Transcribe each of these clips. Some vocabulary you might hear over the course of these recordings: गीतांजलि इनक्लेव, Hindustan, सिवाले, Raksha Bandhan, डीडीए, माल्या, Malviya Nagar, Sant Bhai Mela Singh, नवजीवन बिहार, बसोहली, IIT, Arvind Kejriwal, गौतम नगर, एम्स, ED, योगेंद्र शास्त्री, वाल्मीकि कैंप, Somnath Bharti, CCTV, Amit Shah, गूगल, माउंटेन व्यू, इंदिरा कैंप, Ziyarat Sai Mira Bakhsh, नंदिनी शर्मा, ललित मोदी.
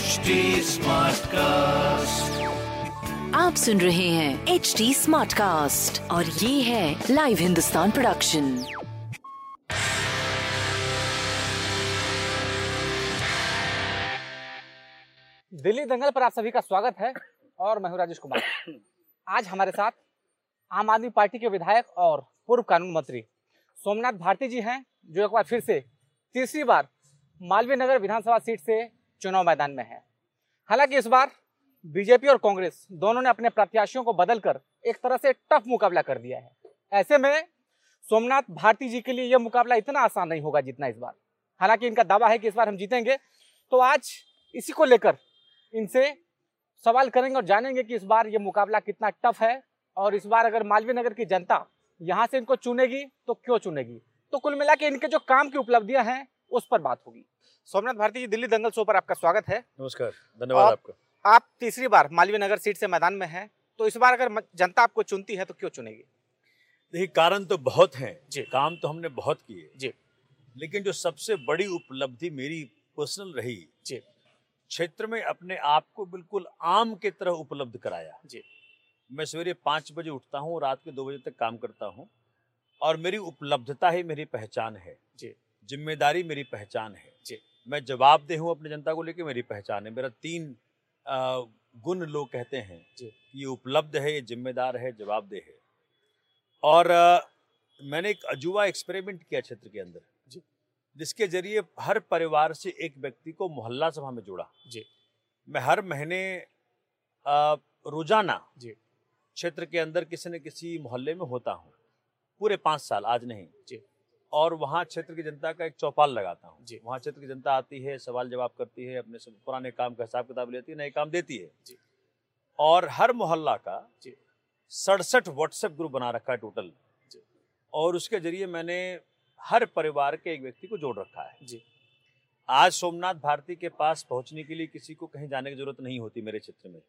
HD Smartcast. आप सुन रहे हैं HD Smartcast और ये है लाइव हिंदुस्तान प्रोडक्शन। दिल्ली दंगल पर आप सभी का स्वागत है और मैं हूं राजेश कुमार। आज हमारे साथ आम आदमी पार्टी के विधायक और पूर्व कानून मंत्री सोमनाथ भारती जी हैं, जो एक बार फिर से तीसरी बार मालवीय नगर विधानसभा सीट से चुनाव मैदान में है। हालांकि इस बार बीजेपी और कांग्रेस दोनों ने अपने प्रत्याशियों को बदलकर एक तरह से टफ मुकाबला कर दिया है। ऐसे में सोमनाथ भारती जी के लिए यह मुकाबला इतना आसान नहीं होगा जितना इस बार। हालांकि इनका दावा है कि इस बार हम जीतेंगे, तो आज इसी को लेकर इनसे सवाल करेंगे और जानेंगे कि इस बार यह मुकाबला कितना टफ है और इस बार अगर मालवीय नगर की जनता यहाँ से इनको चुनेगी तो क्यों चुनेगी। तो कुल मिला के इनके जो काम की उपलब्धियां हैं उस पर बात होगी। सोमनाथ भारती जी, दिल्ली दंगल शो पर आपका स्वागत है। नमस्कार, धन्यवाद आपका। आप तीसरी बार मालवीय नगर सीट से मैदान में हैं, तो इस बार अगर जनता आपको चुनती है तो क्यों चुनेगी? देखिए, कारण तो बहुत हैं जी, काम तो हमने बहुत किए जी, लेकिन जो सबसे बड़ी उपलब्धि मेरी पर्सनल रही जी, क्षेत्र में अपने आप को बिल्कुल आम की तरह उपलब्ध कराया जी। मैं सवेरे 5 बजे उठता हूँ, रात के 2 बजे तक काम करता हूँ और मेरी उपलब्धता ही मेरी पहचान है जी, जिम्मेदारी मेरी पहचान है जी, मैं जवाबदेह हूँ अपनी जनता को लेकर, मेरी पहचान है। मेरा 3 गुण लोग कहते हैं कि ये उपलब्ध है, ये जिम्मेदार है, जवाबदेह है। और मैंने एक अजूबा एक्सपेरिमेंट किया क्षेत्र के अंदर जी, जिसके जरिए हर परिवार से एक व्यक्ति को मोहल्ला सभा में जोड़ा जी। मैं हर महीने रोजाना जी क्षेत्र के अंदर किसी न किसी मोहल्ले में होता हूँ, पूरे 5 साल, आज नहीं जी। और वहाँ क्षेत्र की जनता का एक चौपाल लगाता हूँ, वहाँ क्षेत्र की जनता आती है, सवाल जवाब करती है, अपने पुराने काम का हिसाब किताब लेती है, नए काम देती है जी। और हर मोहल्ला का 67 व्हाट्सएप ग्रुप बना रखा है टोटल जी। और उसके जरिए मैंने हर परिवार के एक व्यक्ति को जोड़ रखा है जी। आज सोमनाथ भारती के पास पहुँचने के लिए किसी को कहीं जाने की जरूरत नहीं होती। मेरे क्षेत्र में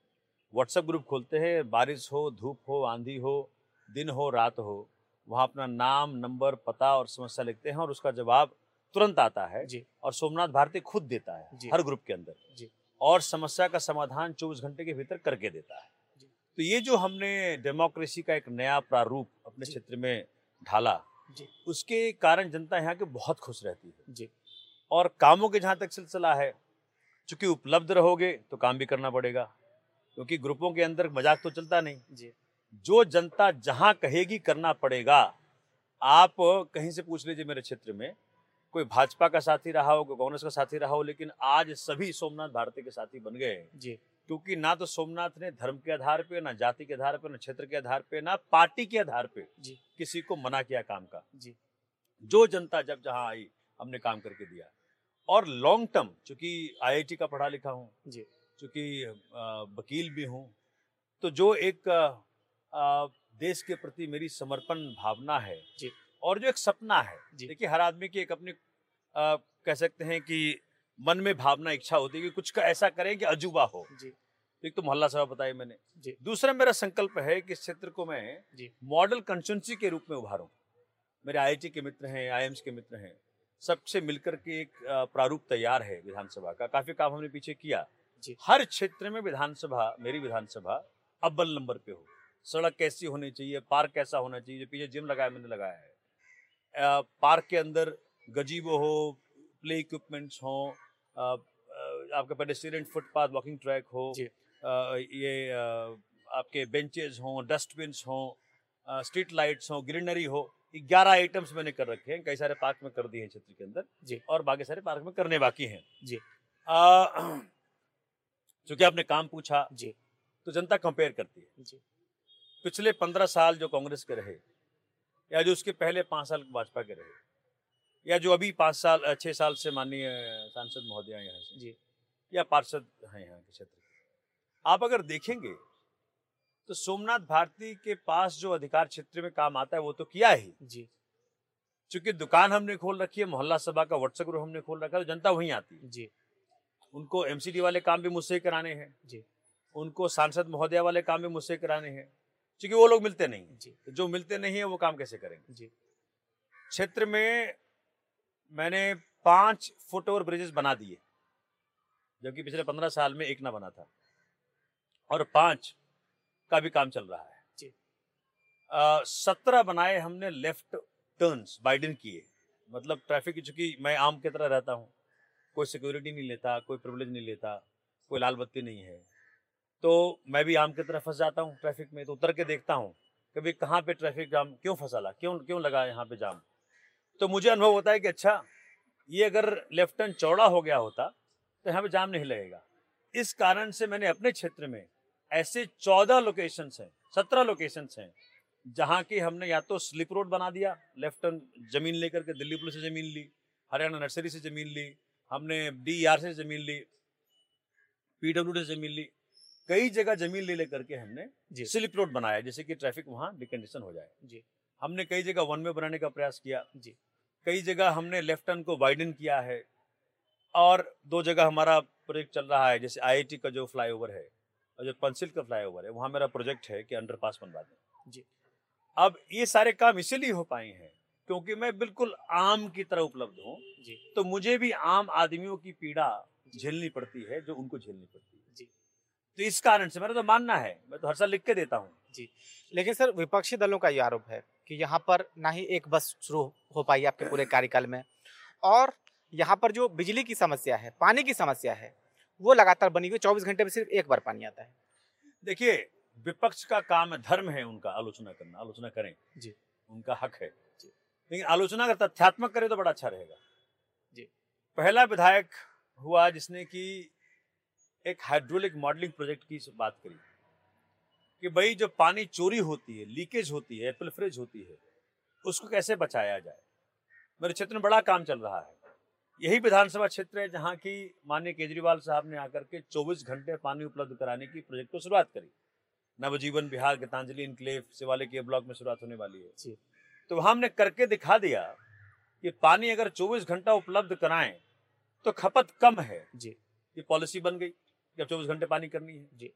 व्हाट्सएप ग्रुप खोलते हैं, बारिश हो, धूप हो, आंधी हो, दिन हो, रात हो, वहाँ अपना नाम, नंबर, पता और समस्या लिखते हैं और उसका जवाब तुरंत आता है जी। और सोमनाथ भारती खुद देता है हर ग्रुप के अंदर जी। और समस्या का समाधान 24 घंटे के भीतर करके देता है जी। तो ये जो हमने डेमोक्रेसी का एक नया प्रारूप अपने क्षेत्र में ढाला जी, उसके कारण जनता यहाँ के बहुत खुश रहती है जी। और कामों के जहाँ तक सिलसिला है, चूंकि उपलब्ध रहोगे तो काम भी करना पड़ेगा, क्योंकि ग्रुपों के अंदर मजाक तो चलता नहीं जी। जो जनता जहां कहेगी करना पड़ेगा। आप कहीं से पूछ लीजिए, मेरे क्षेत्र में कोई भाजपा का साथी रहा हो, कोई कांग्रेस का साथी रहा हो, लेकिन आज सभी सोमनाथ भारती के साथी बन गए जी। क्योंकि ना तो सोमनाथ ने धर्म के आधार पे, ना जाति के आधार पे, ना क्षेत्र के आधार पे, ना पार्टी के आधार पे जी किसी को मना किया काम का जी। जो जनता जब जहाँ आई, हमने काम करके दिया। और लॉन्ग टर्म, चूंकि IIT का पढ़ा लिखा हूँ, चूंकि वकील भी हूँ, तो जो एक देश के प्रति मेरी समर्पण भावना है जी। और जो एक सपना है, देखिए हर आदमी की एक अपनी कह सकते हैं कि मन में भावना, इच्छा होती है कि कुछ का ऐसा करें कि अजूबा हो जी। एक तो मोहल्ला सभा बताई मैंने जी। दूसरा मेरा संकल्प है कि इस क्षेत्र को मैं मॉडल कंस्टिट्यूंसी के रूप में उभारूं। मेरे IIT के मित्र हैं, IIMS के मित्र हैं, सबसे मिलकर के एक प्रारूप तैयार है विधानसभा का। काफी काम हमने पीछे किया जी। हर क्षेत्र में विधानसभा, मेरी विधानसभा अव्वल नंबर पे हो, सड़क कैसी होनी चाहिए, पार्क कैसा होना चाहिए, पीछे जिम लगाया मैंने, लगाया है। पार्क के अंदर गजीबो हो, प्ले इक्विपमेंट्स हो, आपका पेडेस्ट्रियन फुटपाथ, वॉकिंग ट्रैक हो, ये आपके बेंचेस हों, डस्टबिन हों, स्ट्रीट लाइट्स हों, ग्रीनरी हो। 11 आइटम्स मैंने कर रखे हैं, कई सारे पार्क में कर दिए हैं क्षेत्र के अंदर जी। और बाकी सारे पार्क में करने बाकी हैं जी। चूँकि आपने काम पूछा जी, तो जनता कंपेयर करती है जी। पिछले 15 साल जो कांग्रेस के रहे, या जो उसके पहले 5 साल भाजपा के रहे, या जो अभी 5 साल 6 साल से माननीय सांसद महोदया यहाँ से जी या पार्षद हैं यहाँ के क्षेत्र आप अगर देखेंगे तो सोमनाथ भारती के पास जो अधिकार क्षेत्र में काम आता है वो तो किया ही जी, क्योंकि दुकान हमने खोल रखी है, मोहल्ला सभा का व्हाट्सएप ग्रुप हमने खोल रखा है, तो जनता वहीं आती है जी। उनको एमसीडी वाले काम भी मुझसे कराने हैं जी, उनको सांसद महोदया वाले काम भी मुझसे कराने हैं, क्योंकि वो लोग मिलते नहीं जी। जो मिलते नहीं है वो काम कैसे करेंगे जी। क्षेत्र में मैंने 5 फुटओवर ब्रिजेस बना दिए, जबकि पिछले 15 साल में एक ना बना था, और 5 का भी काम चल रहा है जी। 17 बनाए हमने लेफ्ट टर्न्स बाइडन किए, मतलब ट्रैफिक, चूंकि मैं आम की तरह रहता हूँ, कोई सिक्योरिटी नहीं लेता, कोई प्रिविलेज नहीं लेता, कोई लाल बत्ती नहीं है, तो मैं भी आम की तरह फंस जाता हूँ ट्रैफिक में, तो उतर के देखता हूँ कभी कहाँ पे ट्रैफिक जाम क्यों फंसाला, क्यों लगा यहाँ पे जाम। तो मुझे अनुभव होता है कि अच्छा, ये अगर लेफ्ट टर्न चौड़ा हो गया होता तो यहाँ पे जाम नहीं लगेगा। इस कारण से मैंने अपने क्षेत्र में ऐसे 17 लोकेशंस हैं जहाँ की हमने या तो स्लिप रोड बना दिया, लेफ्ट टर्न जमीन लेकर के दिल्ली पुलिस से जमीन ली, हरियाणा नर्सरी से जमीन ली, हमने DER से जमीन ली, PWD से जमीन ली, कई जगह जमीन ले लेकर के हमने स्लिप रोड बनाया, जैसे कि ट्रैफिक वहाँ डिकंडीशन हो जाए जी। हमने कई जगह वन वे बनाने का प्रयास किया जी, कई जगह हमने लेफ्ट टर्न को वाइडन किया है, और 2 जगह हमारा प्रोजेक्ट चल रहा है, जैसे IIT का जो फ्लाईओवर है और जो पंसिल का फ्लाईओवर है, वहाँ मेरा प्रोजेक्ट है कि अंडरपास बनवा दें जी। अब ये सारे काम इसीलिए हो पाए हैं क्योंकि मैं बिल्कुल आम की तरह उपलब्ध हूँ जी, तो मुझे भी आम आदमियों की पीड़ा झेलनी पड़ती है जो उनको झेलनी पड़ती है जी। तो इस कारण से मेरा तो मानना है, मैं तो हर साल लिख के देता हूँ जी। लेकिन सर, विपक्षी दलों का ये आरोप है कि यहाँ पर ना ही एक बस शुरू हो पाई आपके पूरे कार्यकाल में, और यहाँ पर जो बिजली की समस्या है, पानी की समस्या है, वो लगातार बनी हुई, 24 घंटे में सिर्फ एक बार पानी आता है। देखिए, विपक्ष का काम धर्म है उनका आलोचना करना, आलोचना करें जी, उनका हक है जी, लेकिन आलोचना अगर तथ्यात्मक करें तो बड़ा अच्छा रहेगा जी। पहला विधायक हुआ जिसने कि एक हाइड्रोलिक मॉडलिंग प्रोजेक्ट की बात करी कि भाई जो पानी चोरी होती है, लीकेज होती है, पिलफरेज होती है, उसको कैसे बचाया जाए। मेरे क्षेत्र में बड़ा काम चल रहा है। यही विधानसभा क्षेत्र है जहाँ की माननीय केजरीवाल साहब ने आकर के 24 घंटे पानी उपलब्ध कराने की प्रोजेक्ट को शुरुआत करी। नवजीवन बिहार, गीतांजलि इनक्लेव, सिवाले के ब्लॉक में शुरुआत होने वाली है, तो वहाँ हमने करके दिखा दिया कि पानी अगर 24 घंटा उपलब्ध कराएं तो खपत कम है जी। ये पॉलिसी बन गई कि अब 24 घंटे पानी करनी है जी।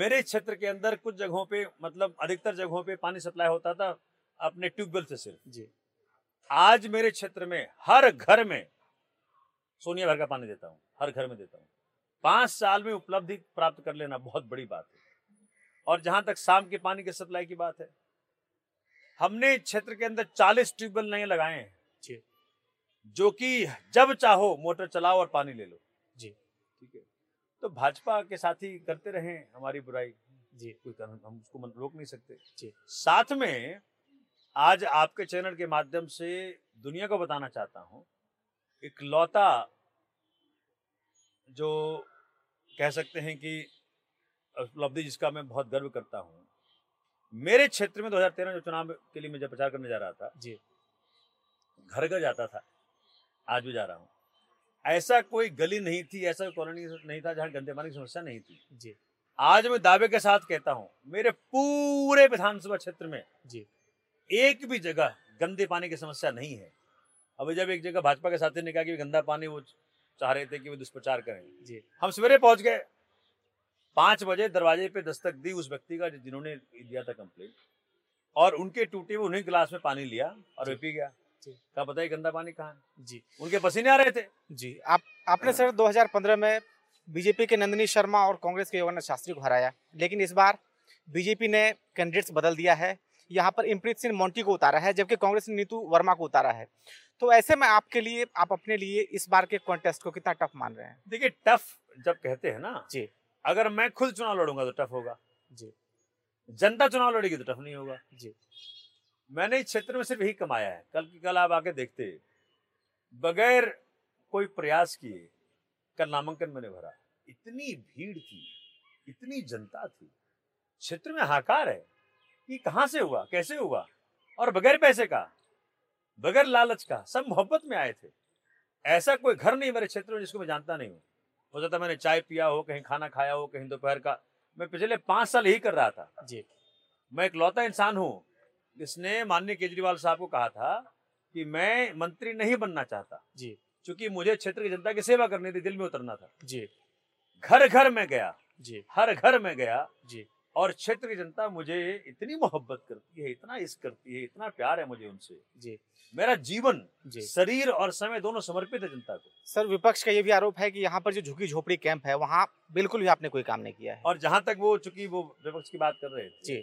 मेरे क्षेत्र के अंदर कुछ जगहों पे, मतलब अधिकतर जगहों पे पानी सप्लाई होता था अपने ट्यूबवेल से सिर्फ जी। आज मेरे क्षेत्र में हर घर में सोनिया भर का पानी देता हूँ, हर घर में देता हूँ। 5 साल में उपलब्धि प्राप्त कर लेना बहुत बड़ी बात है। और जहां तक शाम के पानी की सप्लाई की बात है, हमने क्षेत्र के अंदर 40 ट्यूबवेल नए लगाए हैं जी, जो कि जब चाहो मोटर चलाओ और पानी ले लो जी। ठीक है, तो भाजपा के साथी करते रहे हमारी बुराई जी, कोई कारण हम उसको रोक नहीं सकते जी। साथ में आज आपके चैनल के माध्यम से दुनिया को बताना चाहता हूँ, इकलौता जो कह सकते हैं कि उपलब्धि जिसका मैं बहुत गर्व करता हूँ, मेरे क्षेत्र में 2013 जो चुनाव के लिए मैं जब प्रचार करने जा रहा था जी, घर घर जाता था, आज भी जा रहा हूँ, ऐसा कोई गली नहीं थी, ऐसा कॉलोनी नहीं था जहाँ गंदे पानी की समस्या नहीं थी जी। आज मैं दावे के साथ कहता हूँ, मेरे पूरे विधानसभा क्षेत्र में जी एक भी जगह गंदे पानी की समस्या नहीं है। अब जब एक जगह भाजपा के साथी ने कहा कि गंदा पानी, वो चाह रहे थे कि वो दुष्प्रचार करें जी, हम सवेरे पहुंच गए, 5 बजे दरवाजे पे दस्तक दी उस व्यक्ति का जिन्होंने दिया था कंप्लेंट, और उनके टूटे हुए उन्हीं गिलास में पानी लिया और पी गया। क्या पता है गंदा पानी कहाँ है जी। उनके पसीने आ रहे थे जी। आपने सर 2015 में बीजेपी के नंदिनी शर्मा और कांग्रेस के योगेंद्र शास्त्री को हराया, लेकिन इस बार बीजेपी ने कैंडिडेट्स बदल दिया है, यहाँ पर इमप्रीत सिंह मोंटी को उतारा है, जबकि कांग्रेस ने नीतू वर्मा को उतारा है। तो ऐसे में आपके लिए, आप अपने लिए इस बार के कॉन्टेस्ट को कितना टफ मान रहे हैं? देखिए, टफ जब कहते हैं ना जी, अगर मैं खुद चुनाव लड़ूंगा तो टफ होगा जी, जनता चुनाव लड़ेगी तो टफ नहीं होगा जी। मैंने इस क्षेत्र में सिर्फ यही कमाया है, कल की कल आप आके देखते, बगैर कोई प्रयास किए कल नामांकन मैंने भरा, इतनी भीड़ थी, इतनी जनता थी, क्षेत्र में हाहाकार है कि कहाँ से हुआ, कैसे हुआ, और बगैर पैसे का। बगैर लालच का, सब मोहब्बत में आए थे। ऐसा कोई घर नहीं मेरे क्षेत्र में जिसको मैं जानता नहीं हूँ। हो सकता मैंने चाय पिया हो, कहीं खाना खाया हो, कहीं दोपहर का। मैं पिछले 5 साल यही कर रहा था जी। मैं एक लौता इंसान हूँ जिसने माननीय केजरीवाल साहब को कहा था कि मैं मंत्री नहीं बनना चाहता जी, क्योंकि मुझे क्षेत्र की जनता की सेवा करनी थी, दिल में उतरना था जी। घर घर में गया जी, हर घर में गया जी, और क्षेत्र की जनता मुझे इतनी मोहब्बत करती है, इतना इश्क करती है, इतना प्यार है मुझे उनसे जी। मेरा जीवन जी, शरीर और समय दोनों समर्पित है जनता को। सर, विपक्ष का ये भी आरोप है कि यहाँ पर जो झुग्गी झोपड़ी कैंप है वहाँ बिल्कुल भी आपने कोई काम नहीं किया है। और जहाँ तक वो, चूंकि वो विपक्ष की बात कर रहे थे जी,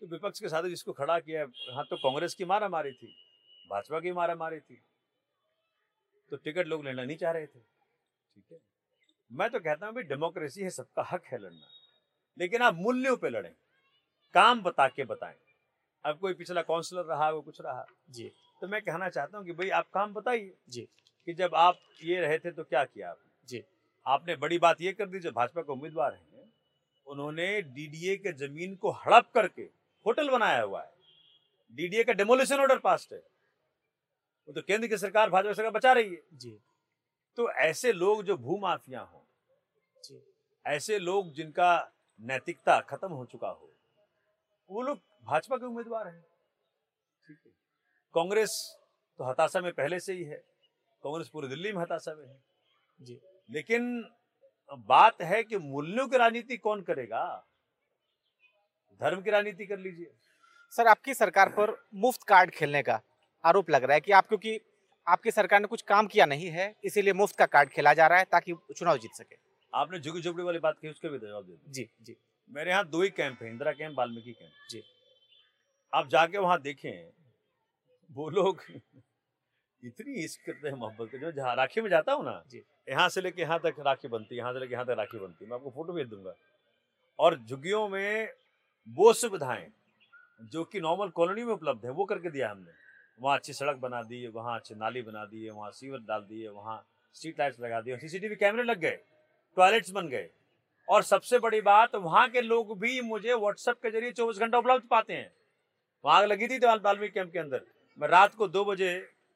तो विपक्ष के साथ जिसको खड़ा किया, यहाँ तो कांग्रेस की मारा मारी थी, भाजपा की मारा मारी थी, तो टिकट लोग लेना नहीं चाह रहे थे। ठीक है, मैं तो कहता हूँ भाई डेमोक्रेसी है, सबका हक है लड़ना, लेकिन आप मूल्यों पे लड़ें, काम बता के बताएं। अब कोई पिछला काउंसलर रहा, वो कुछ रहा जी, तो मैं कहना चाहता हूँ कि भाई आप काम बताइए जी, कि जब आप ये रहे थे तो क्या किया आपने जी। आपने बड़ी बात ये कर दी, जो भाजपा के उम्मीदवार हैं उन्होंने डीडीए के जमीन को हड़प करके होटल बनाया हुआ है। डीडीए का डेमोलिशन ऑर्डर पास है, वो तो केंद्र की सरकार, भाजपा सरकार बचा रही है जी। तो ऐसे लोग जो भूमाफिया हो जी, ऐसे लोग जिनका नैतिकता खत्म हो चुका हो, वो लोग भाजपा के उम्मीदवार हैं। ठीक है, कांग्रेस तो हताशा में पहले से ही है, कांग्रेस पूरी दिल्ली में हताशा में है जी। लेकिन बात है कि मूल्यों की राजनीति कौन करेगा, धर्म की राजनीति कर लीजिए। सर, आपकी सरकार पर मुफ्त कार्ड खेलने का आरोप लग रहा है कि आप, क्योंकि आपकी सरकार ने कुछ काम किया नहीं है, इसीलिए मुफ्त का कार्ड खेला जा रहा है ताकि चुनाव जीत सके। आपने झुगी झोपड़ी वाली बात की, उसके भी जवाब दे जी जी। मेरे यहाँ 2 ही कैंप है, इंदिरा कैंप, वाल्मीकि कैंप जी। आप जाके वहाँ देखें, वो लोग इतनी इश्क करते हैं, मोहब्बत करते हैं। जहाँ राखी में जाता हूँ ना जी, यहाँ से लेके यहाँ तक राखी बनती, यहाँ से लेके यहाँ तक राखी बनती, मैं आपको फोटो भेज दूंगा। और झुग्गियों में वो सुविधाएं जो कि नॉर्मल कॉलोनी में उपलब्ध है, वो करके दिया हमने। वहाँ अच्छी सड़क बना दी है, वहाँ अच्छी नाली बना दी है, वहाँ सीवर डाल दिए, वहाँ स्ट्रीट लाइट्स लगा दिए, CCTV कैमरे लग गए, टॉयलेट्स बन गए। और सबसे बड़ी बात, वहाँ के लोग भी मुझे व्हाट्सएप के जरिए 24 घंटा उपलब्ध पाते हैं। वहाँ लगी थी वाल्मीकि कैंप के अंदर, मैं रात को 2 बजे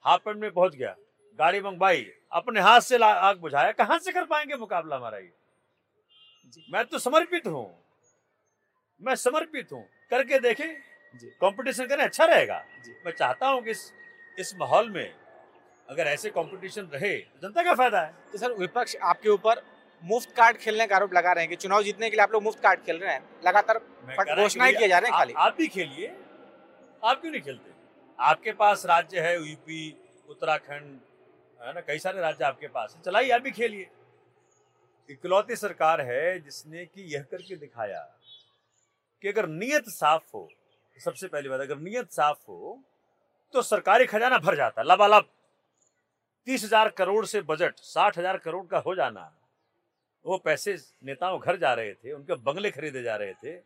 हाफ पैंट में पहुँच गया, गाड़ी मंगवाई, अपने हाथ से आग बुझाया। कहाँ से कर पाएंगे मुकाबला हमारा ये जी। मैं तो समर्पित हूँ, मैं समर्पित हूँ, करके देखें, कंपटीशन करें, अच्छा रहेगा। मैं चाहता हूँ कि इस माहौल में अगर ऐसे कंपटीशन रहे तो जनता का फायदा है। तो सर, विपक्ष आपके ऊपर मुफ्त कार्ड खेलने का आरोप लगा रहे हैं कि चुनाव जीतने के लिए आप लोग मुफ्त कार्ड खेल रहे हैं, लगातार घोषणाएं किए जा रहे हैं। खाली आप भी खेलिए, आप क्यों नहीं खेलते? आपके पास राज्य है, यूपी, उत्तराखंड, है ना, कई सारे राज्य आपके पास है, चलाइए, आप भी खेलिए। इकलौती सरकार है जिसने कि यह करके दिखाया कि अगर नीयत साफ हो, सबसे पहली बात, अगर नीयत साफ हो तो सरकारी खजाना भर जाता है लबालब। 30,000 करोड़ से बजट 60,000 करोड़ का हो जाना, वो पैसे नेताओं घर जा रहे थे, उनके बंगले खरीदे जा रहे थे।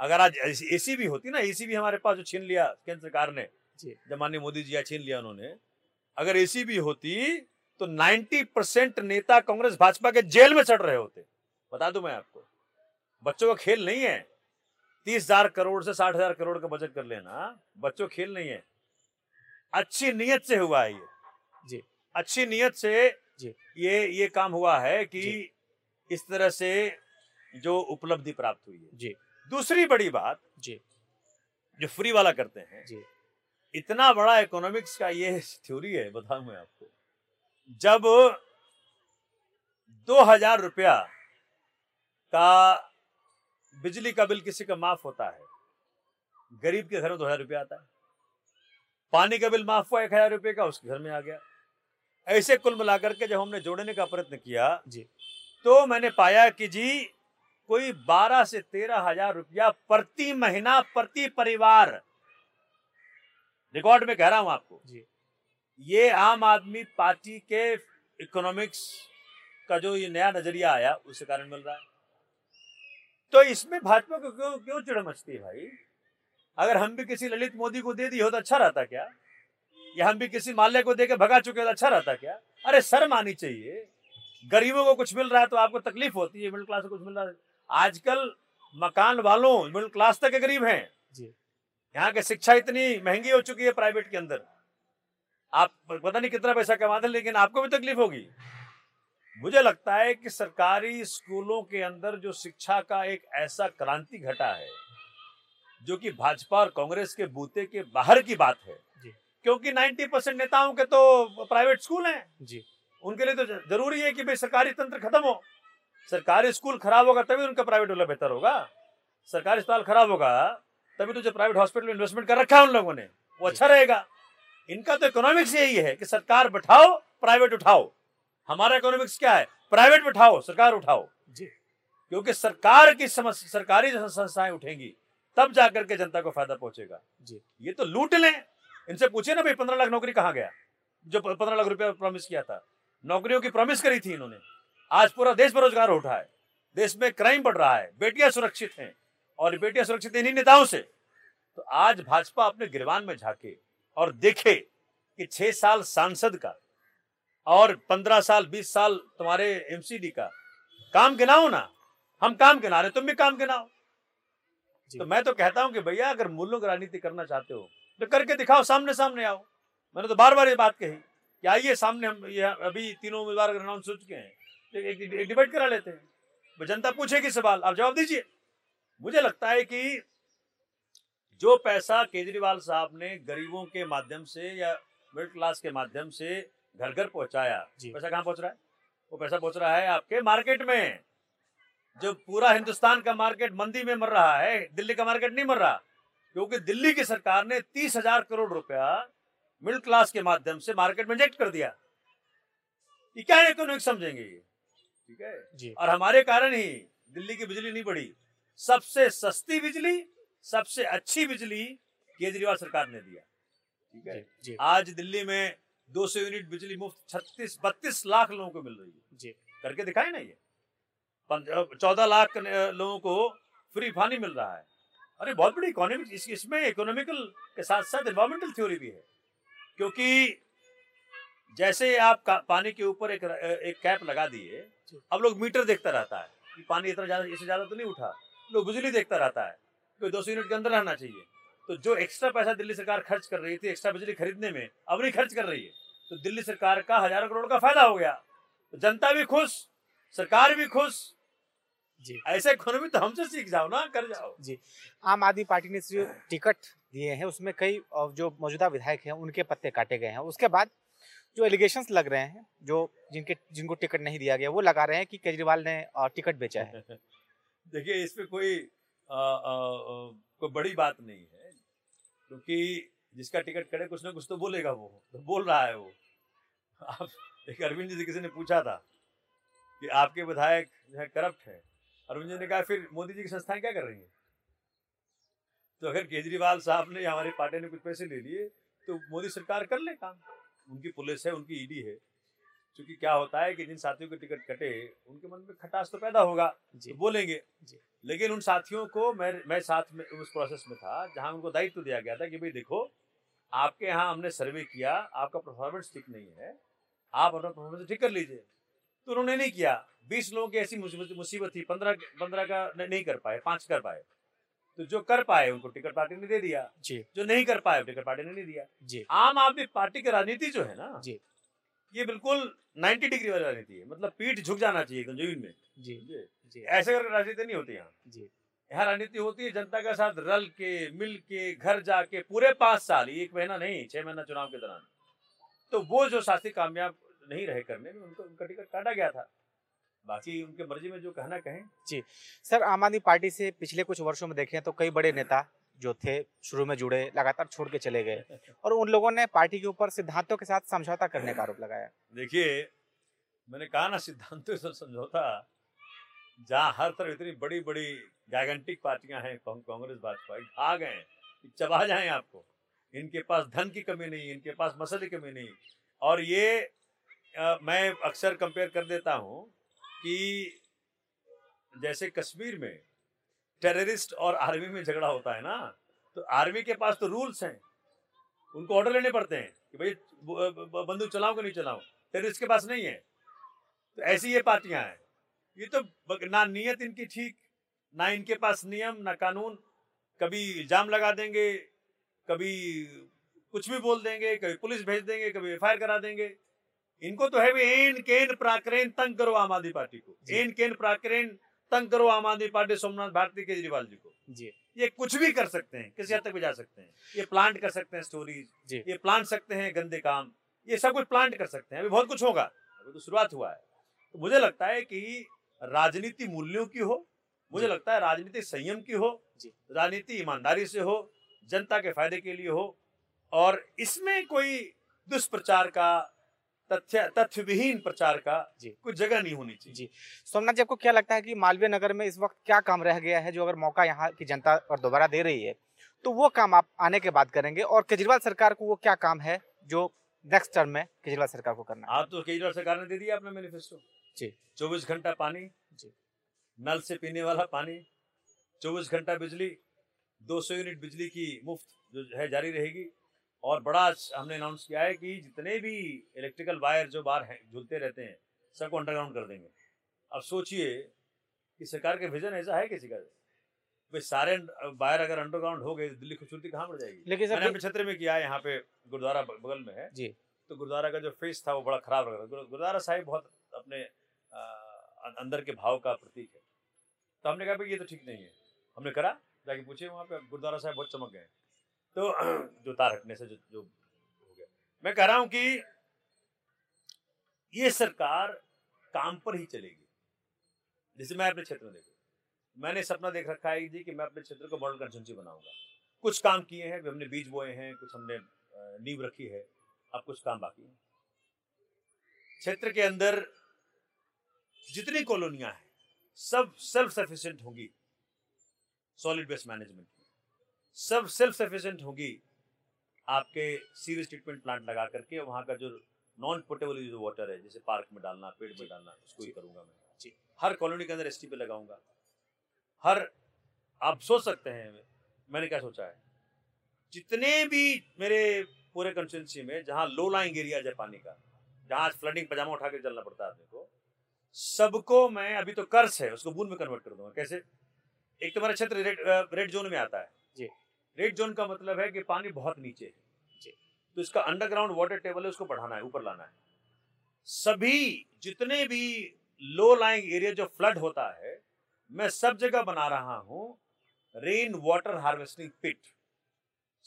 अगर आज एसी भी होती ना, एसी भी हमारे पास जो छीन लिया केंद्र सरकार ने, जब माननीय मोदी जी छीन लिया उन्होंने, अगर एसी भी होती तो 90% नेता कांग्रेस भाजपा के जेल में चढ़ रहे होते। बता दूं मैं आपको, बच्चों का खेल नहीं है। 30,000 करोड़ से 60,000 करोड़ का बजट कर लेना, बच्चों खेल नहीं है। अच्छी नीयत से हुआ है ये जी, अच्छी नीयत से जी ये काम हुआ है कि इस तरह से जो उपलब्धि प्राप्त हुई है जी। दूसरी बड़ी बात जी, जो फ्री वाला करते हैं जी, इतना बड़ा इकोनॉमिक्स का ये थ्योरी है, बताऊं मैं आपको। जब 2000 रुपया का बिजली का बिल किसी का माफ होता है, गरीब के घर में 2000 रुपया आता है। पानी का बिल माफ हुआ 1000 रुपये का, उसके घर में आ गया। ऐसे कुल मिलाकर के जब हमने जोड़ने का प्रयत्न किया जी, तो मैंने पाया कि जी कोई 12 से 13 हजार रुपया प्रति महीना प्रति परिवार, रिकॉर्ड में कह रहा हूं आपको जी। ये आम आदमी पार्टी के इकोनॉमिक्स का जो ये नया नजरिया आया, उसके कारण मिल रहा है। तो इसमें भाजपा को क्यों चिढ़ मचती है भाई? अगर हम भी किसी ललित मोदी को दे दी हो तो अच्छा रहता क्या? या हम भी किसी माल्या को दे के भगा चुके हो तो अच्छा रहता क्या? अरे शर्म आनी चाहिए। गरीबों को कुछ मिल रहा है तो आपको तकलीफ होती है, मिडिल क्लास को कुछ मिल रहा है। आजकल मकान वालों, मिडिल क्लास तक के गरीब हैं। यहाँ के शिक्षा इतनी महंगी हो चुकी है प्राइवेट के अंदर, आप पता नहीं कितना पैसा कमाते हैं, लेकिन आपको भी तकलीफ होगी। मुझे लगता है कि सरकारी स्कूलों के अंदर जो शिक्षा का एक ऐसा क्रांति घटा है जो कि भाजपा और कांग्रेस के बूते के बाहर की बात है, क्योंकि 90% नेताओं के तो प्राइवेट स्कूल हैं जी। उनके लिए तो जरूरी है कि भाई सरकारी तंत्र खत्म हो। सरकारी स्कूल खराब होगा तभी उनका प्राइवेट वाला बेहतर होगा, सरकारी अस्पताल खराब होगा तभी तो जो प्राइवेट हॉस्पिटल में इन्वेस्टमेंट कर रखा है उन लोगों ने वो अच्छा रहेगा। इनका तो इकोनॉमिक्स यही है कि सरकार बैठाओ प्राइवेट उठाओ। हमारा इकोनॉमिक्स क्या है? प्राइवेट बैठाओ सरकार उठाओ जी, क्योंकि सरकार की समस्या सरकारी संस्थाएं उठेंगी तब जाकर के जनता को फायदा पहुंचेगा जी। ये तो लूट लें, इनसे पूछे ना भाई 15 लाख नौकरी कहाँ गया जो 15 लाख रुपया प्रॉमिस किया था। नौकरियों की प्रॉमिस करी थी इन्होंने। आज पूरा देश बेरोजगार हो उठा है, देश में क्राइम बढ़ रहा है, बेटियां सुरक्षित हैं और बेटियां सुरक्षित इन्हीं नेताओं से। तो आज भाजपा अपने गिरवान में झांके और देखे कि 6 साल सांसद का और 15 साल 20 साल तुम्हारे एमसीडी का काम गिनाओ ना। हम काम गिना रहे, तुम भी काम गिनाओ। तो मैं तो कहता हूं कि भैया अगर मूल्यों की राजनीति करना चाहते हो तो करके दिखाओ, सामने सामने आओ। मैंने तो बार बार ये बात कही कि आइए सामने, हम अभी तीनों उम्मीदवार अगर अनाउंस हो चुके हैं, एक डिबेट करा लेते हैं, जनता पूछेगी सवाल, आप जवाब दीजिए। मुझे लगता है कि जो पैसा केजरीवाल साहब ने गरीबों के माध्यम से या मिडिल क्लास के माध्यम से घर घर पहुंचाया, पैसा कहाँ पहुंच रहा है? वो पैसा पहुंच रहा है आपके मार्केट में। जो पूरा हिंदुस्तान का मार्केट मंदी में मर रहा है, दिल्ली का मार्केट नहीं मर रहा, क्योंकि दिल्ली की सरकार ने 30,000 करोड़ रुपया मिडिल क्लास के माध्यम से मार्केट में इंजेक्ट कर दिया। ये क्या है, इकोनॉमिक समझेंगे ये, ठीक है जी। और हमारे कारण ही दिल्ली की बिजली नहीं बढ़ी। सबसे सस्ती बिजली, सबसे अच्छी बिजली केजरीवाल सरकार ने दिया, ठीक है जी। आज दिल्ली में 200 यूनिट बिजली मुफ्त 32 लाख लोगों को मिल रही है जी। करके दिखाए ना, ये 14 लाख लोगों को फ्री पानी मिल रहा है। अरे बहुत बड़ी इकोनॉमिक, इसमें इकोनॉमिकल के साथ साथ एनवायरमेंटल थ्योरी भी है, क्योंकि जैसे आप पानी के ऊपर एक कैप लगा दिए, अब लोग मीटर देखता रहता है कि पानी इतना ज्यादा, इससे ज्यादा तो नहीं उठा। लोग बिजली देखता रहता है कि 200 यूनिट के अंदर रहना चाहिए। तो जो एक्स्ट्रा पैसा दिल्ली सरकार खर्च कर रही थी एक्स्ट्रा बिजली खरीदने में, अब नहीं खर्च कर रही है। तो दिल्ली सरकार का हजारों करोड़ का फायदा हो गया, तो जनता भी खुश, सरकार भी खुश जी। ऐसे इकोनॉमी तो हमसे सीख जाओ ना, कर जाओ जी। आम आदमी पार्टी ने जो टिकट दिए हैं उसमें कई जो मौजूदा विधायक हैं उनके पत्ते काटे गए हैं। उसके बाद जो एलिगेशंस लग रहे हैं, जो जिनको टिकट नहीं दिया गया वो लगा रहे हैं कि केजरीवाल ने टिकट बेचा है। देखिए इसमें कोई बड़ी बात नहीं है, क्योंकि जिसका टिकट करे कुछ ना कुछ तो बोलेगा, वो तो बोल रहा है। वो आप एक अरविंद जी से किसी ने पूछा था कि आपके विधायक जो है करप्ट है, अरविंद जी ने कहा फिर मोदी जी की संस्थाएं क्या कर रही हैं? तो अगर केजरीवाल साहब ने, हमारे पार्टी ने कुछ पैसे ले लिए तो मोदी सरकार कर ले काम। उनकी पुलिस है, उनकी ईडी है। क्योंकि क्या होता है कि जिन साथियों के टिकट कटे उनके मन में खटास तो पैदा होगा, तो बोलेंगे जी। लेकिन उन साथियों को मैं साथ में उस प्रोसेस में था जहां उनको दायित्व दिया गया था कि भाई देखो आपके यहाँ हमने सर्वे किया, आपका परफॉर्मेंस ठीक नहीं है, आप अपना परफॉर्मेंस ठीक कर लीजिए। तो उन्होंने नहीं किया। 20 लोगों की ऐसी मुसीबत थी, 15 का नहीं कर पाए, 5 कर पाए। तो जो कर पाए उनको टिकट पार्टी ने दे दिया जी। जो नहीं कर पाए टिकट पार्टी ने नहीं दिया जी। आम आदमी पार्टी की राजनीति जो है ना जी, ये बिल्कुल 90 डिग्री वाली राजनीति है। मतलब पीठ झुक जाना चाहिए एकदम जमीन में जी, जी, जी। ऐसे करके राजनीति नहीं होती यहाँ जी। यहाँ राजनीति होती है जनता के साथ रल के, मिल के, घर जाके पूरे 5 साल, 1 महीना नहीं 6 महीना चुनाव के दौरान। तो वो जो साथी कामयाब नहीं रहे करने में, उनका टिकट काटा गया था। बाकी उनके मर्जी में जो कहना कहें जी। सर, आम आदमी पार्टी से पिछले कुछ वर्षों में देखें तो कई बड़े नेता जो थे शुरू में जुड़े, लगातार छोड़ के चले गए, और उन लोगों ने पार्टी के ऊपर सिद्धांतों के साथ समझौता करने का आरोप लगाया। देखिए मैंने कहा ना, सिद्धांतों से समझौता, जहां हर तरफ इतनी बड़ी बड़ी गैगेंटिक पार्टियां हैं, कांग्रेस भाजपा भाग हैं, चबा जाए आपको। इनके पास धन की कमी नहीं, इनके पास मसले की कमी नहीं। और ये मैं अक्सर कंपेयर कर देता हूँ कि जैसे कश्मीर में टेररिस्ट और आर्मी में झगड़ा होता है ना, तो आर्मी के पास तो रूल्स हैं, उनको ऑर्डर लेने पड़ते हैं कि भाई बंदूक चलाओ कि नहीं चलाओ। टेररिस्ट के पास नहीं है। तो ऐसी ये पार्टियां हैं, ये तो ना नियत इनकी ठीक, ना इनके पास नियम, ना कानून। कभी जाम लगा देंगे, कभी कुछ भी बोल देंगे, कभी पुलिस भेज देंगे, कभी FIR करा देंगे। इनको तो है भी एन केन प्राकरेन तंग करो आम आदमी पार्टी को, एन केन प्राकरेन तंग करो आम आदमी पार्टी सोमनाथ भारती केजरीवाल जी को। जी ये कुछ भी कर सकते हैं, किसी हद तक भी जा सकते हैं, ये प्लांट कर सकते हैं स्टोरीज, ये प्लांट सकते हैं गंदे काम, ये सब कुछ प्लांट कर सकते हैं। अभी बहुत कुछ होगा, अभी तो शुरुआत हुआ है। तो मुझे लगता है कि राजनीति मूल्यों की हो, मुझे लगता है राजनीति संयम की हो, राजनीति ईमानदारी से हो, जनता के फायदे के लिए हो, और इसमें कोई दुष्प्रचार का, तथ्यविहीन प्रचार का कुछ जगह नहीं होनी चाहिए। जी सोमनाथ जी, आपको क्या लगता है कि मालवीय नगर में इस वक्त क्या काम रह गया है, जो अगर मौका यहाँ की जनता और दोबारा दे रही है तो वो काम आप आने के बाद करेंगे, और केजरीवाल सरकार को वो क्या काम है जो नेक्स्ट टर्म में केजरीवाल सरकार को करना है? आप तो केजरीवाल सरकार ने दे दिया अपना मैनिफेस्टो जी, 24 घंटा पानी, नल से पीने वाला पानी, 24 घंटा बिजली, 200 यूनिट बिजली की मुफ्त जो है जारी रहेगी। और बड़ा हमने अनाउंस किया है कि जितने भी इलेक्ट्रिकल वायर जो बाहर हैं झूलते रहते हैं सबको अंडरग्राउंड कर देंगे। अब सोचिए कि सरकार के विजन ऐसा है किसी का, भाई सारे वायर अगर अंडरग्राउंड हो गए दिल्ली खूबसूरती कहाँ बढ़ जाएगी। लेकिन मैंने अपने क्षेत्र में किया है, यहाँ पे गुरुद्वारा बगल में है जी, तो गुरुद्वारा का जो फेस था वो बड़ा खराब लग रहा है। गुरुद्वारा साहिब बहुत अपने अंदर के भाव का प्रतीक है, तो हमने कहा भाई ये तो ठीक नहीं है। हमने करा, जाके पूछे वहाँ पे, गुरुद्वारा साहिब बहुत चमक गए, तो जो तार हटने से जो हो गया। मैं कह रहा हूं कि ये सरकार काम पर ही चलेगी। जैसे मैं अपने क्षेत्र में देखा, मैंने सपना देख रखा है जी कि मैं अपने क्षेत्र को मॉडल कंस्टिट्यूंसी बनाऊंगा। कुछ काम किए हैं, हमने बीज बोए हैं, कुछ हमने नींव रखी है, अब कुछ काम बाकी है। क्षेत्र के अंदर जितनी कॉलोनियां हैं सब सेल्फ सफिशिएंट होंगी सॉलिड वेस्ट मैनेजमेंट, सब सेल्फ सफिशिएंट होगी आपके सीवेज ट्रीटमेंट प्लांट लगा करके। वहाँ का जो नॉन पोर्टेबल यूज वाटर है, जैसे पार्क में डालना, पेड़ में डालना, उसको ही करूंगा मैं जी। हर कॉलोनी के अंदर STP लगाऊंगा। हर आप सोच सकते हैं मैंने क्या सोचा है, जितने भी मेरे पूरे कंस्टिट्यूंसी में जहाँ लो लाइंग एरियाज है पानी का, जहाँ फ्लडिंग पजामा उठा के चलना पड़ता है आदमी को, सबको मैं अभी तो कर्ज है उसको बूंद में कन्वर्ट कर दूंगा। कैसे? एक तुम्हारा क्षेत्र रेड जोन में आता है जी। रेड जोन का मतलब है कि पानी बहुत नीचे है जी, तो इसका अंडरग्राउंड वाटर टेबल है उसको बढ़ाना है, ऊपर लाना है। सभी जितने भी लो लाइंग एरिया जो फ्लड होता है, मैं सब जगह बना रहा हूँ रेन वाटर हार्वेस्टिंग पिट,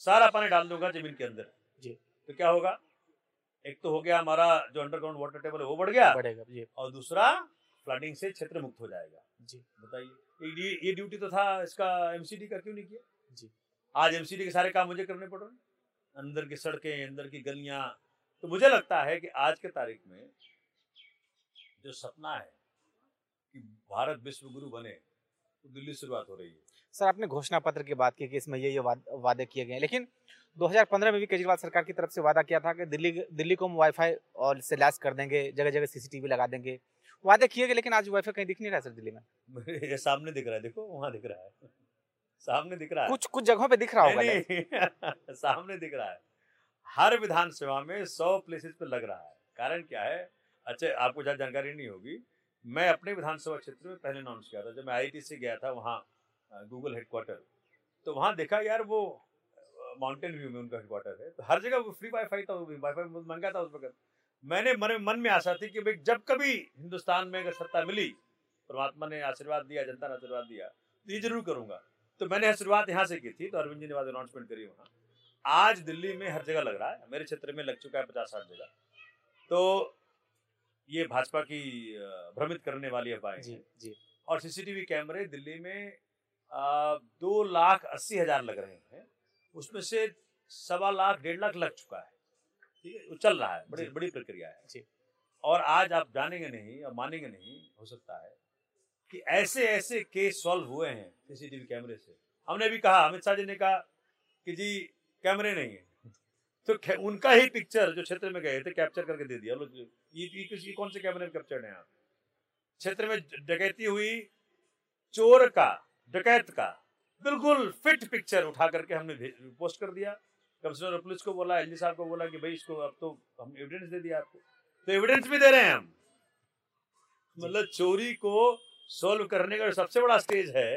सारा पानी डाल दूंगा जमीन के अंदर जी। तो क्या होगा, एक तो हो गया हमारा जो अंडरग्राउंड वाटर टेबल है वो बढ़ गया, बढ़ेगा जी, और दूसरा फ्लडिंग से क्षेत्र मुक्त हो जाएगा जी। बताइए ये ड्यूटी तो था इसका MCD का, क्यों नहीं किया जी? आज MCD के सारे काम मुझे करने पड़ रहे हैं, अंदर की सड़कें, अंदर की गलियां। तो मुझे लगता है कि आज के तारीख में जो सपना है कि भारत विश्व गुरु बने, तो दिल्ली शुरुआत हो रही है। सर, आपने घोषणा पत्र की बात की कि इसमें ये वादे किए गए, लेकिन 2015 में भी केजरीवाल सरकार की तरफ से वादा किया था कि दिल्ली को हम वाईफाई और से लैस कर देंगे, जगह जगह CCTV लगा देंगे, वादे किए गए, लेकिन आज वाईफाई कहीं दिख नहीं रहा है सर दिल्ली में। ये सामने दिख रहा है, देखो वहाँ दिख रहा है, सामने दिख रहा है, कुछ जगहों पे दिख रहा होगा, सामने दिख रहा है। हर विधानसभा में 100 प्लेसेस पे लग रहा है। कारण क्या है, अच्छा आपको ज्यादा जानकारी नहीं होगी, मैं अपने विधानसभा क्षेत्र में पहले अनाउंस किया था, जब मैं IIT गया था वहाँ गूगल हेडक्वार्टर, तो वहाँ देखा यार वो माउंटेन व्यू में उनका हेडक्वार्टर है, तो हर जगह वो फ्री वाईफाई था, वाईफाई बहुत महंगा था उस वक्त। मैंने मन में आशा थी कि भाई जब कभी हिंदुस्तान में अगर सत्ता मिली, परमात्मा ने आशीर्वाद दिया, जनता ने आशीर्वाद दिया, तो ये जरूर करूंगा। तो मैंने शुरुआत यहाँ से की थी, तो अरविंद जी ने बाद अनाउंसमेंट करी वहाँ। आज दिल्ली में हर जगह लग रहा है, मेरे क्षेत्र में लग चुका है 50-60 जगह। तो ये भाजपा की भ्रमित करने वाली अफवाहें जी, जी। और CCTV कैमरे दिल्ली में 2,80,000 लग रहे हैं, उसमें से 1.25 लाख 1.5 लाख लग चुका है, ठीक है, वो चल रहा है, बड़ी प्रक्रिया है जी। और आज आप जानेंगे नहीं और मानेंगे नहीं, हो सकता है कि ऐसे ऐसे केस सॉल्व हुए हैं CCTV कैमरे से। हमने भी कहा, अमित शाह जी ने कहा कि जी कैमरे नहीं है, तो उनका ही पिक्चर जो क्षेत्र में गए थे कैप्चर करके दे दिया। ये कौन से कैमरे में कैप्चर्ड है? आप क्षेत्र में डकैती हुई, चोर का, डकैत का बिल्कुल फिट पिक्चर उठा करके हमने पोस्ट कर दिया। कमिश्नर पुलिस को बोला, LG साहब को बोला कि भाई इसको अब तो हम एविडेंस दे दिया आपको, तो एविडेंस भी दे रहे हैं हम। मतलब चोरी को सोल्व करने का सबसे बड़ा स्टेज है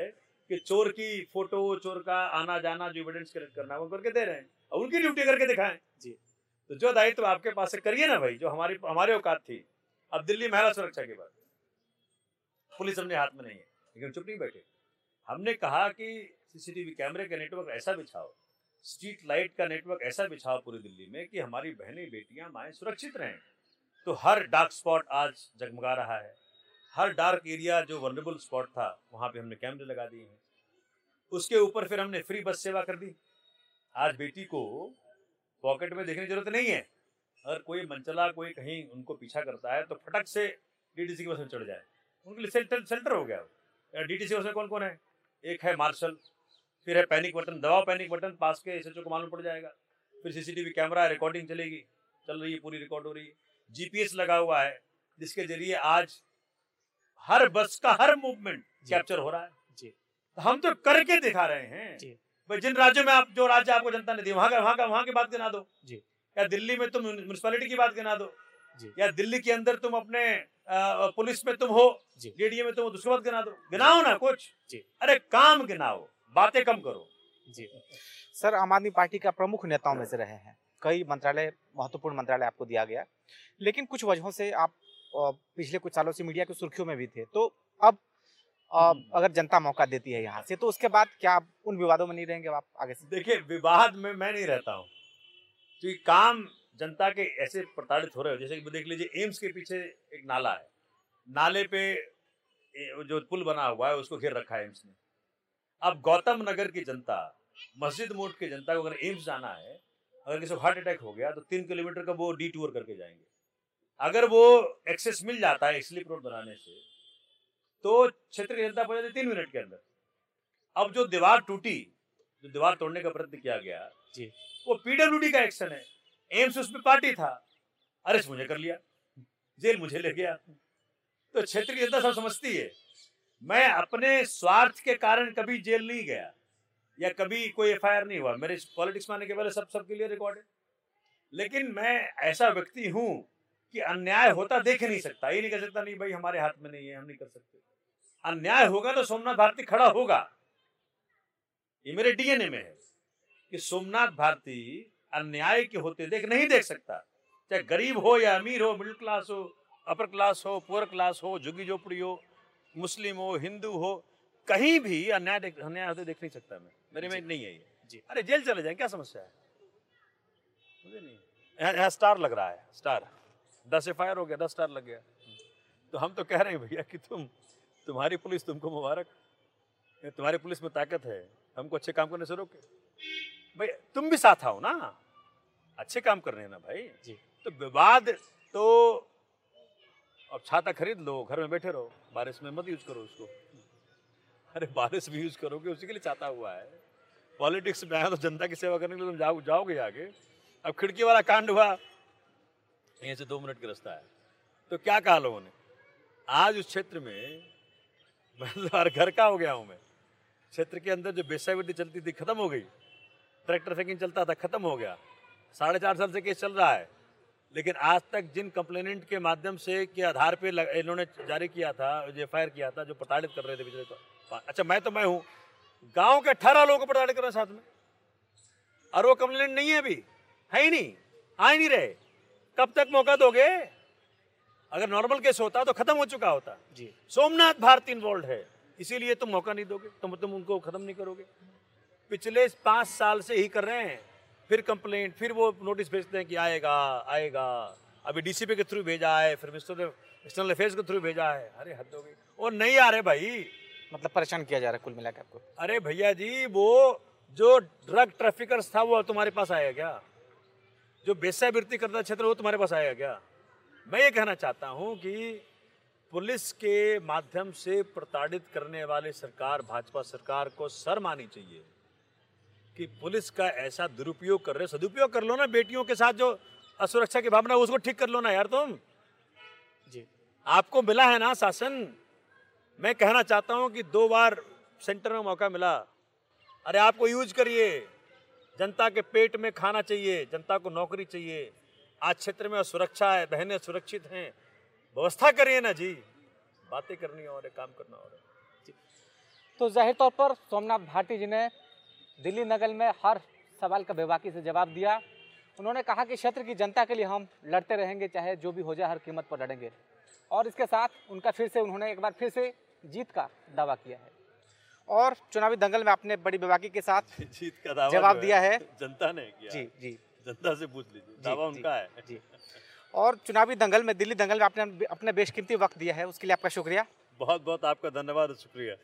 कि चोर की फोटो, चोर का आना जाना, जो एविडेंस कलेक्ट करना है वो करके दे रहे हैं। उनकी ड्यूटी करके दिखाएं जी। तो जो दायित्व आपके पास है करिए ना भाई, जो हमारी हमारे औकात थी। अब दिल्ली महिला सुरक्षा के बाद पुलिस हमने हाथ में नहीं है, लेकिन चुप नहीं बैठे। हमने कहा कि सीसीटीवी कैमरे का नेटवर्क ऐसा बिछाओ, स्ट्रीट लाइट का नेटवर्क ऐसा बिछाओ पूरी दिल्ली में कि हमारी बहनें, बेटियां, माएँ सुरक्षित रहें। तो हर डार्क स्पॉट आज जगमगा रहा है, हर डार्क एरिया जो वनरेबल स्पॉट था वहाँ पे हमने कैमरे लगा दिए हैं। उसके ऊपर फिर हमने फ्री बस सेवा कर दी। आज बेटी को पॉकेट में देखने की जरूरत नहीं है, अगर कोई मनचला कोई कहीं उनको पीछा करता है तो फटक से डीटीसी की बस में चढ़ जाए, उनके लिए सेल्टर हो गया। डीटीसी बस में कौन कौन है? एक है मार्शल, फिर है पैनिक बटन, दबाओ पैनिक बटन, पास के एसएचओ को मालूम पड़ जाएगा। फिर सीसीटीवी कैमरा, रिकॉर्डिंग चलेगी, चल रही है पूरी, रिकॉर्ड हो रही है। जीपीएस लगा हुआ है जिसके जरिए आज हर बस का हर मूवमेंट कैप्चर हो रहा है जी। हम तो करके दिखा रहे हैं जी। जिन राज्यों में आप, जो राज्य आपको जनता ने दिया वहां की बात गिना दो जी, या दिल्ली में तुम म्युनिसिपैलिटी की बात गिना दो जी, या दिल्ली के अंदर तुम अपने पुलिस में तुम हो, डीडीए में तुम हो, दूसरी बात गिना दो। गिनाओ ना कुछ जी, अरे काम गिनाओ, बातें कम करो जी। सर, आम आदमी पार्टी का प्रमुख नेताओं में से रहे हैं, कई मंत्रालय, महत्वपूर्ण मंत्रालय आपको दिया गया, लेकिन कुछ वजहों से आप पिछले कुछ सालों से मीडिया की सुर्खियों में भी थे। तो अब अगर जनता मौका देती है यहाँ से, तो उसके बाद क्या आप उन विवादों में नहीं रहेंगे आप आगे से? देखिए, विवाद में मैं नहीं रहता हूँ, क्योंकि काम जनता के ऐसे प्रताड़ित हो रहे हो। जैसे कि देख लीजिए, एम्स के पीछे एक नाला है, नाले पे जो पुल बना हुआ है उसको घेर रखा है एम्स ने। अब गौतम नगर की जनता, मस्जिद मोड़ की जनता को अगर एम्स जाना है, अगर किसी को हार्ट अटैक हो गया तो 3 किलोमीटर का वो डी टूर करके जाएंगे। अगर वो एक्सेस मिल जाता है स्लिप रोड बनाने से, तो क्षेत्र की जनता पहुंच जाती 3 मिनट के अंदर। अब जो दीवार टूटी, जो दीवार तोड़ने का प्रयत्न किया गया जी, वो पीडब्ल्यूडी का एक्शन है। एम्स उसमें पार्टी था, अरेस्ट मुझे कर लिया, जेल मुझे ले गया। तो क्षेत्र की जनता सब समझती है। मैं अपने स्वार्थ के कारण कभी जेल नहीं गया या कभी कोई एफआईआर नहीं हुआ। मेरे पॉलिटिक्स में आने के पहले सबके लिए रिकॉर्ड है। लेकिन मैं ऐसा व्यक्ति हूँ कि अन्याय होता देख नहीं सकता, ये नहीं कह सकता नहीं भाई हमारे हाथ में नहीं है, हम नहीं कर सकते। अन्याय होगा तो सोमनाथ भारती खड़ा होगा। ये मेरे डीएनए में है कि सोमनाथ भारती अन्याय के होते देख नहीं देख सकता, चाहे गरीब हो या अमीर हो, मिडिल क्लास हो, अपर क्लास हो, पुअर क्लास हो, झुग्गी झोपड़ी हो, मुस्लिम हो, हिंदू हो, कहीं भी अन्याय होते देख नहीं सकता। मैं मेरे में नहीं है ये। अरे जेल चले जाए, क्या समस्या है? मुझे नहीं, स्टार लग रहा है, स्टार 10 FIR हो गया, 10 स्टार लग गया। तो हम तो कह रहे हैं भैया कि तुम्हारी पुलिस, तुमको मुबारक, तुम्हारी पुलिस में ताकत है, हमको अच्छे काम करने से रोके। भाई तुम भी साथ आओ ना, अच्छे काम करने ना भाई जी। तो विवाद तो अब छाता खरीद लो, घर में बैठे रहो, बारिश में मत यूज करो उसको। अरे बारिश भी यूज करोगे, उसी के लिए छाता हुआ है। पॉलिटिक्स में आया तो जनता की सेवा करने के लिए तुम जाओगे आगे। अब खिड़की वाला कांड हुआ, यहाँ से 2 मिनट का रास्ता है, तो क्या कहा लोगों ने? आज उस क्षेत्र में हर घर का हो गया हूँ मैं। क्षेत्र के अंदर जो बेसावटी चलती थी खत्म हो गई, ट्रैक्टर सेकिंग चलता था खत्म हो गया। 4.5 साल से केस चल रहा है, लेकिन आज तक जिन कंप्लेनेंट के माध्यम से के आधार पे इन्होंने जारी किया था, जो एफआईआर किया था, जो प्रताड़ित कर रहे थे पिछले को, अच्छा मैं हूँ, गाँव के 18 लोगों को प्रताड़ित कर रहे साथ में, और वो कंप्लेनेंट नहीं है, अभी है ही नहीं, आ ही नहीं रहे। कब तक मौका दोगे? अगर नॉर्मल केस होता तो खत्म हो चुका होता जी। सोमनाथ भारती इन्वॉल्व है, इसीलिए तुम मौका नहीं दोगे, तुम उनको खत्म नहीं करोगे। पिछले 5 साल से ही कर रहे हैं, फिर कंप्लेंट, फिर वो नोटिस भेजते हैं कि आएगा आएगा, अभी डीसीपी के थ्रू भेजा है, फिर एक्सटर्नल अफेयर्स के थ्रू भेजा है। अरे हद हो गई, और नहीं आ रहे भाई, मतलब परेशान किया जा रहा है कुल मिलाकर आपको। अरे भैया जी, वो जो ड्रग ट्रैफिकर्स था वो तुम्हारे पास आया क्या? जो बेसावृत्ति करता क्षेत्र वो तुम्हारे पास आएगा क्या? मैं ये कहना चाहता हूँ कि पुलिस के माध्यम से प्रताड़ित करने वाले सरकार, भाजपा सरकार को शर्म आनी चाहिए कि पुलिस का ऐसा दुरुपयोग कर रहे। सदुपयोग कर लो ना, बेटियों के साथ जो असुरक्षा की भावना उसको ठीक कर लो ना यार तुम जी। आपको मिला है ना शासन। मैं कहना चाहता हूँ कि 2 बार सेंटर में मौका मिला, अरे आपको यूज करिए। जनता के पेट में खाना चाहिए, जनता को नौकरी चाहिए। आज क्षेत्र में सुरक्षा है, बहनें सुरक्षित हैं, व्यवस्था करिए ना जी। बातें करनी और काम करना और जी। तो जाहिर तौर पर सोमनाथ भारती जी ने दिल्ली नगर में हर सवाल का बेबाकी से जवाब दिया। उन्होंने कहा कि क्षेत्र की जनता के लिए हम लड़ते रहेंगे, चाहे जो भी हो जाए, हर कीमत पर लड़ेंगे। और इसके साथ उनका फिर से उन्होंने एक बार फिर से जीत का दावा किया है। और चुनावी दंगल में आपने बड़ी बेबाकी के साथ जीत का दावा जवाब दिया है, जनता ने किया। जी जी, जनता से पूछ लीजिए, दावा उनका है जी। और चुनावी दंगल में, दिल्ली दंगल में आपने अपना बेशकीमती वक्त दिया है, उसके लिए आपका शुक्रिया। बहुत बहुत आपका धन्यवाद और शुक्रिया।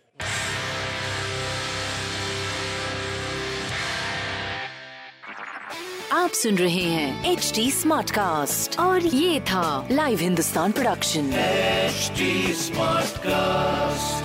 आप सुन रहे हैं HD Smartcast और ये था live Hindustan production HD Smartcast।